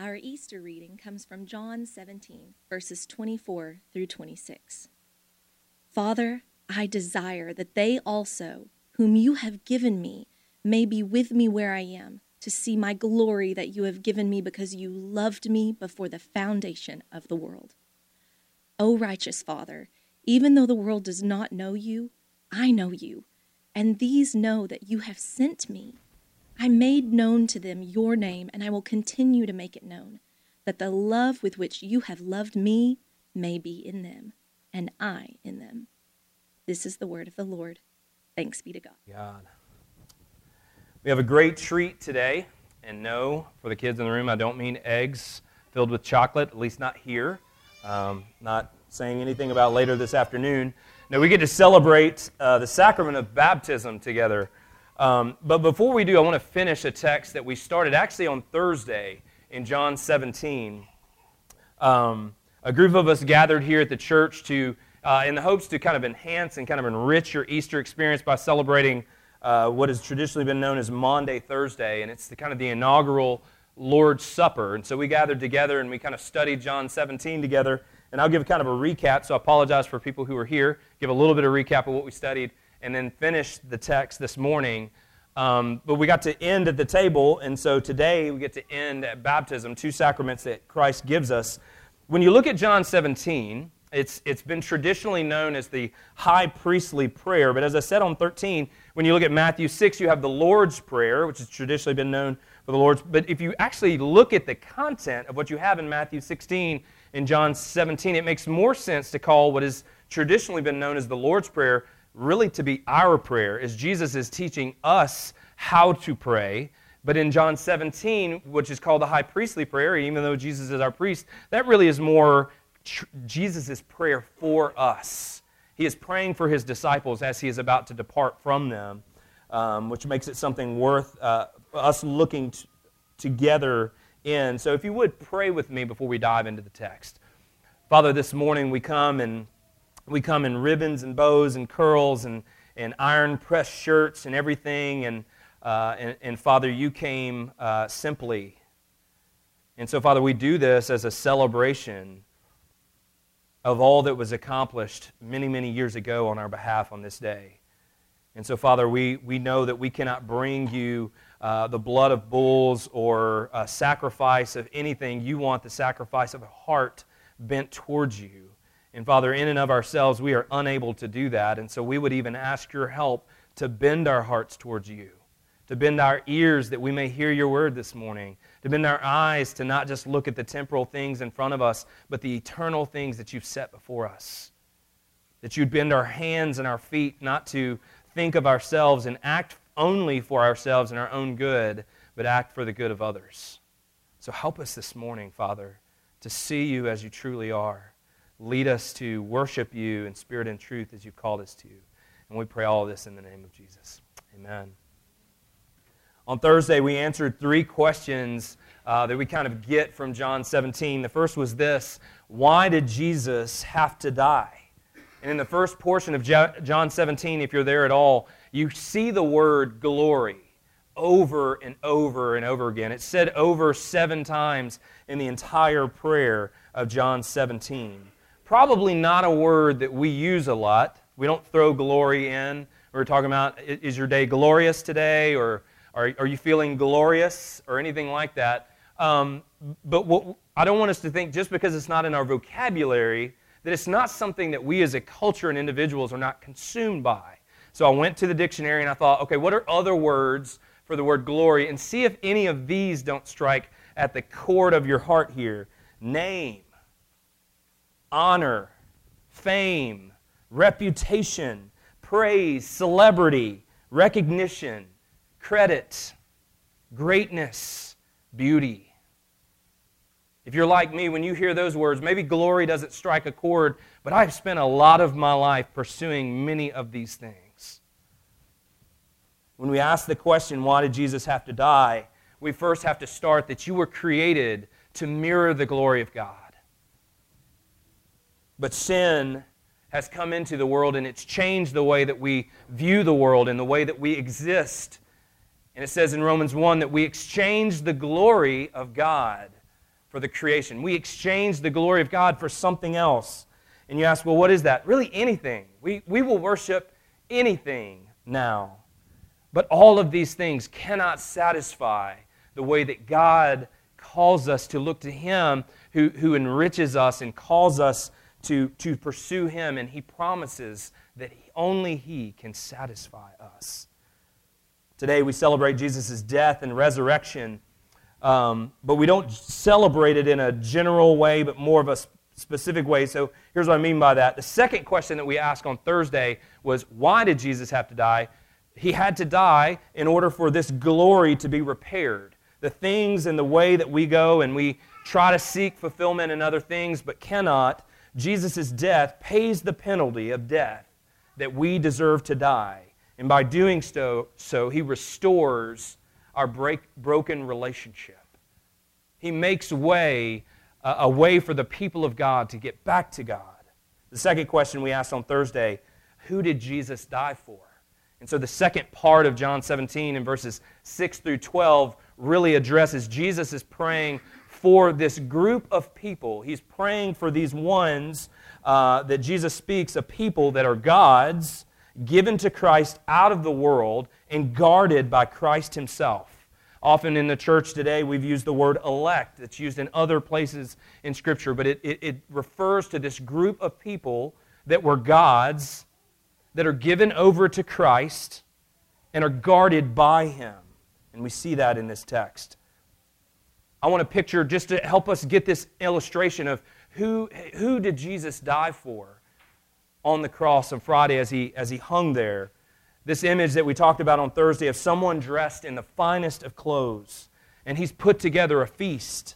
Our Easter reading comes from John 17, verses 24 through 26. Father, I desire that they also, whom you have given me, may be with me where I am, to see my glory that you have given me because you loved me before the foundation of the world. O righteous Father, even though the world does not know you, I know you, and these know that you have sent me. I made known to them your name, and I will continue to make it known, that the love with which you have loved me may be in them, and I in them. This is the word of the Lord. Thanks be to God. God. We have a great treat today, and no, for the kids in the room, I don't mean eggs filled with chocolate, at least not here. Not saying anything about later this afternoon. No, we get to celebrate the sacrament of baptism together. But before we do, I want to finish a text that we started actually on Thursday in John 17. A group of us gathered here at the church to, in the hopes to kind of enhance and kind of enrich your Easter experience by celebrating what has traditionally been known as Maundy Thursday, and it's the kind of the inaugural Lord's Supper. And so we gathered together and we kind of studied John 17 together. And I'll give kind of a recap, so I apologize for people who are here, give a little bit of recap of what we studied, and then finish the text this morning. But we got to end at the table, and so today we get to end at baptism, two sacraments that Christ gives us. When you look at John 17, it's been traditionally known as the high priestly prayer, but as I said on 13, when you look at Matthew 6, you have the Lord's Prayer, which has traditionally been known for the Lord's. But if you actually look at the content of what you have in Matthew 16 and John 17, it makes more sense to call what has traditionally been known as the Lord's Prayer really to be our prayer, as Jesus is teaching us how to pray. But in John 17, which is called the high priestly prayer, even though Jesus is our priest, that really is more Jesus' prayer for us. He is praying for his disciples as he is about to depart from them, which makes it something worth us looking together in. So if you would, pray with me before we dive into the text. Father, this morning we come in ribbons and bows and curls and iron-pressed shirts and everything. And Father, you came simply. And so, Father, we do this as a celebration of all that was accomplished many, many years ago on our behalf on this day. And so, Father, we know that we cannot bring you the blood of bulls or a sacrifice of anything. You want the sacrifice of a heart bent towards you. And Father, in and of ourselves, we are unable to do that. And so we would even ask your help to bend our hearts towards you, to bend our ears that we may hear your word this morning, to bend our eyes to not just look at the temporal things in front of us, but the eternal things that you've set before us, that you'd bend our hands and our feet not to think of ourselves and act only for ourselves and our own good, but act for the good of others. So help us this morning, Father, to see you as you truly are. Lead us to worship you in spirit and truth as you've called us to. And we pray all of this in the name of Jesus. Amen. On Thursday, we answered three questions that we kind of get from John 17. The first was this: why did Jesus have to die? And in the first portion of John 17, if you're there at all, you see the word glory over and over and over again. It's said over 7 times in the entire prayer of John 17. Probably not a word that we use a lot. We don't throw glory in. We're talking about, is your day glorious today? Or are you feeling glorious? Or anything like that. But what, I don't want us to think, just because it's not in our vocabulary, that it's not something that we as a culture and individuals are not consumed by. So I went to the dictionary and I thought, okay, what are other words for the word glory? And see if any of these don't strike at the chord of your heart here. Name, honor, fame, reputation, praise, celebrity, recognition, credit, greatness, beauty. If you're like me, when you hear those words, maybe glory doesn't strike a chord, but I've spent a lot of my life pursuing many of these things. When we ask the question, why did Jesus have to die? We first have to start that you were created to mirror the glory of God. But sin has come into the world, and it's changed the way that we view the world and the way that we exist. And it says in Romans 1 that we exchanged the glory of God for the creation. We exchange the glory of God for something else. And you ask, well, what is that? Really anything. We will worship anything now. But all of these things cannot satisfy the way that God calls us to look to Him who enriches us and calls us to pursue Him. And He promises that only He can satisfy us. Today we celebrate Jesus' death and resurrection, but we don't celebrate it in a general way, but more of a specific way. So here's what I mean by that. The second question that we asked on Thursday was, why did Jesus have to die? He had to die in order for this glory to be repaired. The things and the way that we go and we try to seek fulfillment in other things but cannot, Jesus' death pays the penalty of death that we deserve to die. And by doing so, He restores our broken relationship. He makes a way for the people of God to get back to God. The second question we asked on Thursday, who did Jesus die for? And so the second part of John 17 in verses 6 through 12 really addresses Jesus is praying for this group of people. He's praying for these ones that Jesus speaks, a people that are God's, given to Christ out of the world and guarded by Christ Himself. Often in the church today, we've used the word elect. It's used in other places in Scripture, but it refers to this group of people that were God's, that are given over to Christ and are guarded by Him. And we see that in this text. I want to picture, just to help us get this illustration of who did Jesus die for on the cross on Friday as he hung there. This image that we talked about on Thursday of someone dressed in the finest of clothes, and he's put together a feast.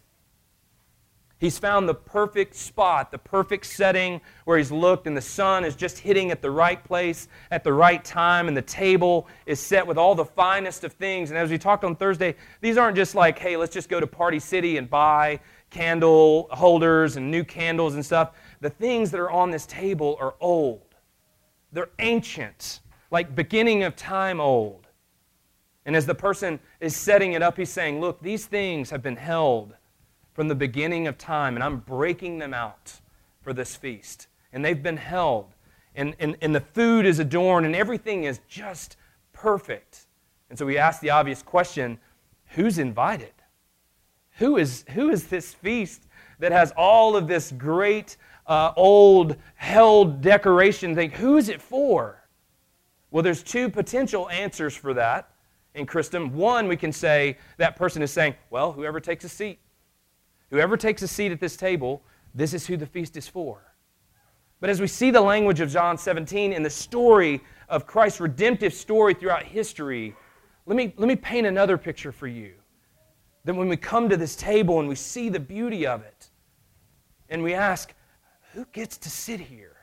He's found the perfect spot, the perfect setting where he's looked, and the sun is just hitting at the right place at the right time, and the table is set with all the finest of things. And as we talked on Thursday, these aren't just like, hey, let's just go to Party City and buy candle holders and new candles and stuff. The things that are on this table are old. They're ancient, like beginning of time old. And as the person is setting it up, he's saying, look, these things have been held from the beginning of time, and I'm breaking them out for this feast. And they've been held. And the food is adorned, and everything is just perfect. And so we ask the obvious question, who's invited? Who is this feast that has all of this great old held decoration thing? Who is it for? Well, there's two potential answers for that in Christendom. One, we can say that person is saying, well, whoever takes a seat. Whoever takes a seat at this table, this is who the feast is for. But as we see the language of John 17 and the story of Christ's redemptive story throughout history, let me paint another picture for you. Then when we come to this table and we see the beauty of it, and we ask, who gets to sit here?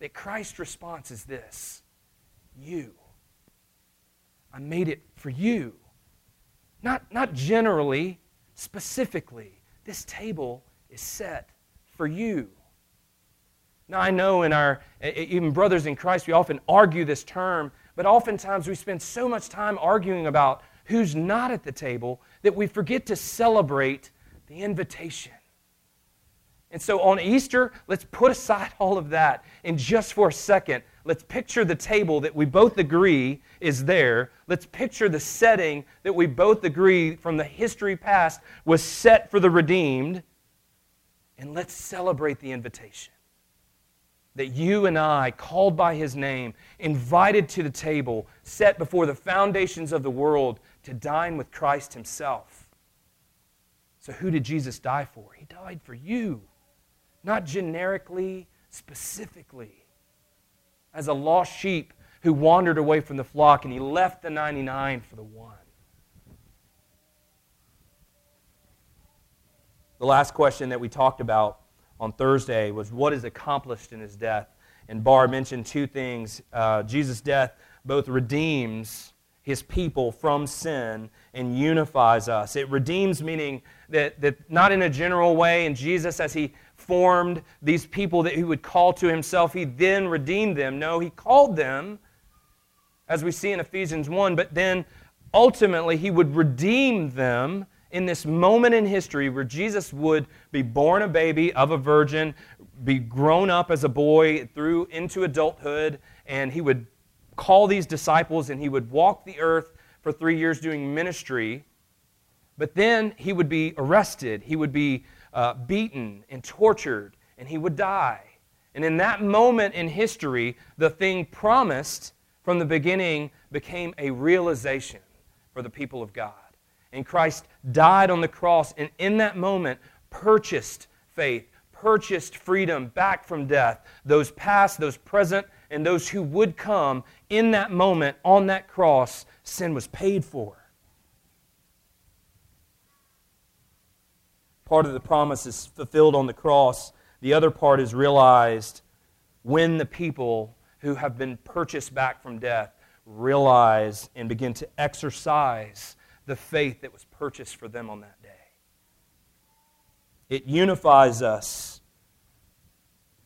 That Christ's response is this: you. I made it for you. Not generally, specifically. This table is set for you. Now I know in our, even brothers in Christ, we often argue this term, but oftentimes we spend so much time arguing about who's not at the table that we forget to celebrate the invitation. And so on Easter, let's put aside all of that, and just for a second, let's picture the table that we both agree is there. Let's picture the setting that we both agree from the history past was set for the redeemed, and let's celebrate the invitation that you and I, called by His name, invited to the table, set before the foundations of the world to dine with Christ Himself. So who did Jesus die for? He died for you. Not generically, specifically. As a lost sheep who wandered away from the flock, and He left the 99 for the one. The last question that we talked about on Thursday was what is accomplished in His death. And Barr mentioned two things. Jesus' death both redeems His people from sin and unifies us. It redeems, meaning that not in a general way, and Jesus, as He formed these people that He would call to Himself, He then redeemed them. No, He called them, as we see in Ephesians 1, but then ultimately He would redeem them in this moment in history where Jesus would be born a baby of a virgin, be grown up as a boy through into adulthood, and he would call these disciples and he would walk the earth for 3 years doing ministry. But then he would be arrested, he would be beaten and tortured, and he would die. And in that moment in history, the thing promised from the beginning became a realization for the people of God. And Christ died on the cross, and in that moment purchased faith, purchased freedom back from death. Those past, those present, and those who would come, in that moment on that cross, sin was paid for. Part of the promise is fulfilled on the cross. The other part is realized when the people who have been purchased back from death realize and begin to exercise the faith that was purchased for them on that day. It unifies us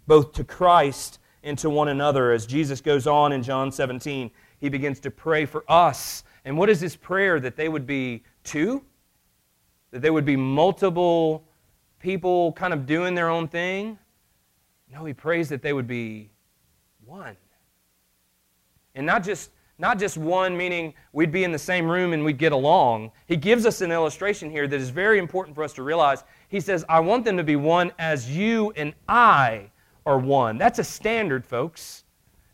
both to Christ and to one another. As Jesus goes on in John 17, he begins to pray for us. And what is his prayer? That they would be two? That there would be multiple people kind of doing their own thing? No, he prays that they would be one. And not just one, meaning we'd be in the same room and we'd get along. He gives us an illustration here that is very important for us to realize. He says, I want them to be one as you and I are one. That's a standard, folks.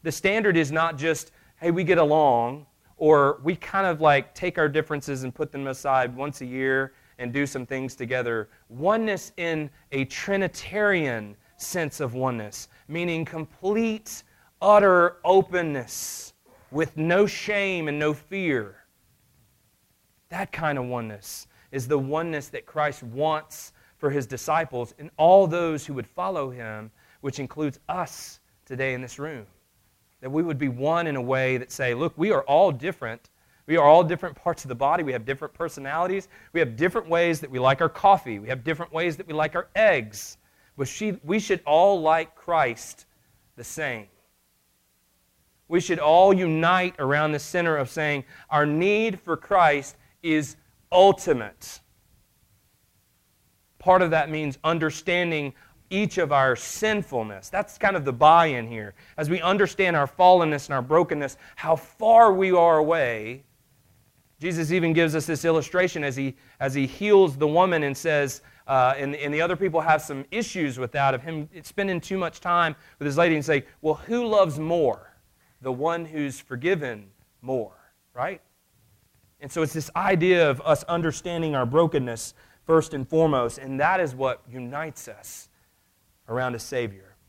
The standard is not just, hey, we get along, or we kind of like take our differences and put them aside once a year and do some things together. Oneness in a Trinitarian sense of oneness, meaning complete, utter openness with no shame and no fear. That kind of oneness is the oneness that Christ wants for his disciples and all those who would follow him, which includes us today in this room. That we would be one in a way that say, look, we are all different. We are all different parts of the body. We have different personalities. We have different ways that we like our coffee. We have different ways that we like our eggs. But we should all like Christ the same. We should all unite around the center of saying our need for Christ is ultimate. Part of that means understanding each of our sinfulness. That's kind of the buy-in here. As we understand our fallenness and our brokenness, how far we are away. Jesus even gives us this illustration as he heals the woman and says, and the other people have some issues with that, of him spending too much time with his lady, and say, well, who loves more? The one who's forgiven more, right? And so it's this idea of us understanding our brokenness first and foremost, and that is what unites us around a Savior.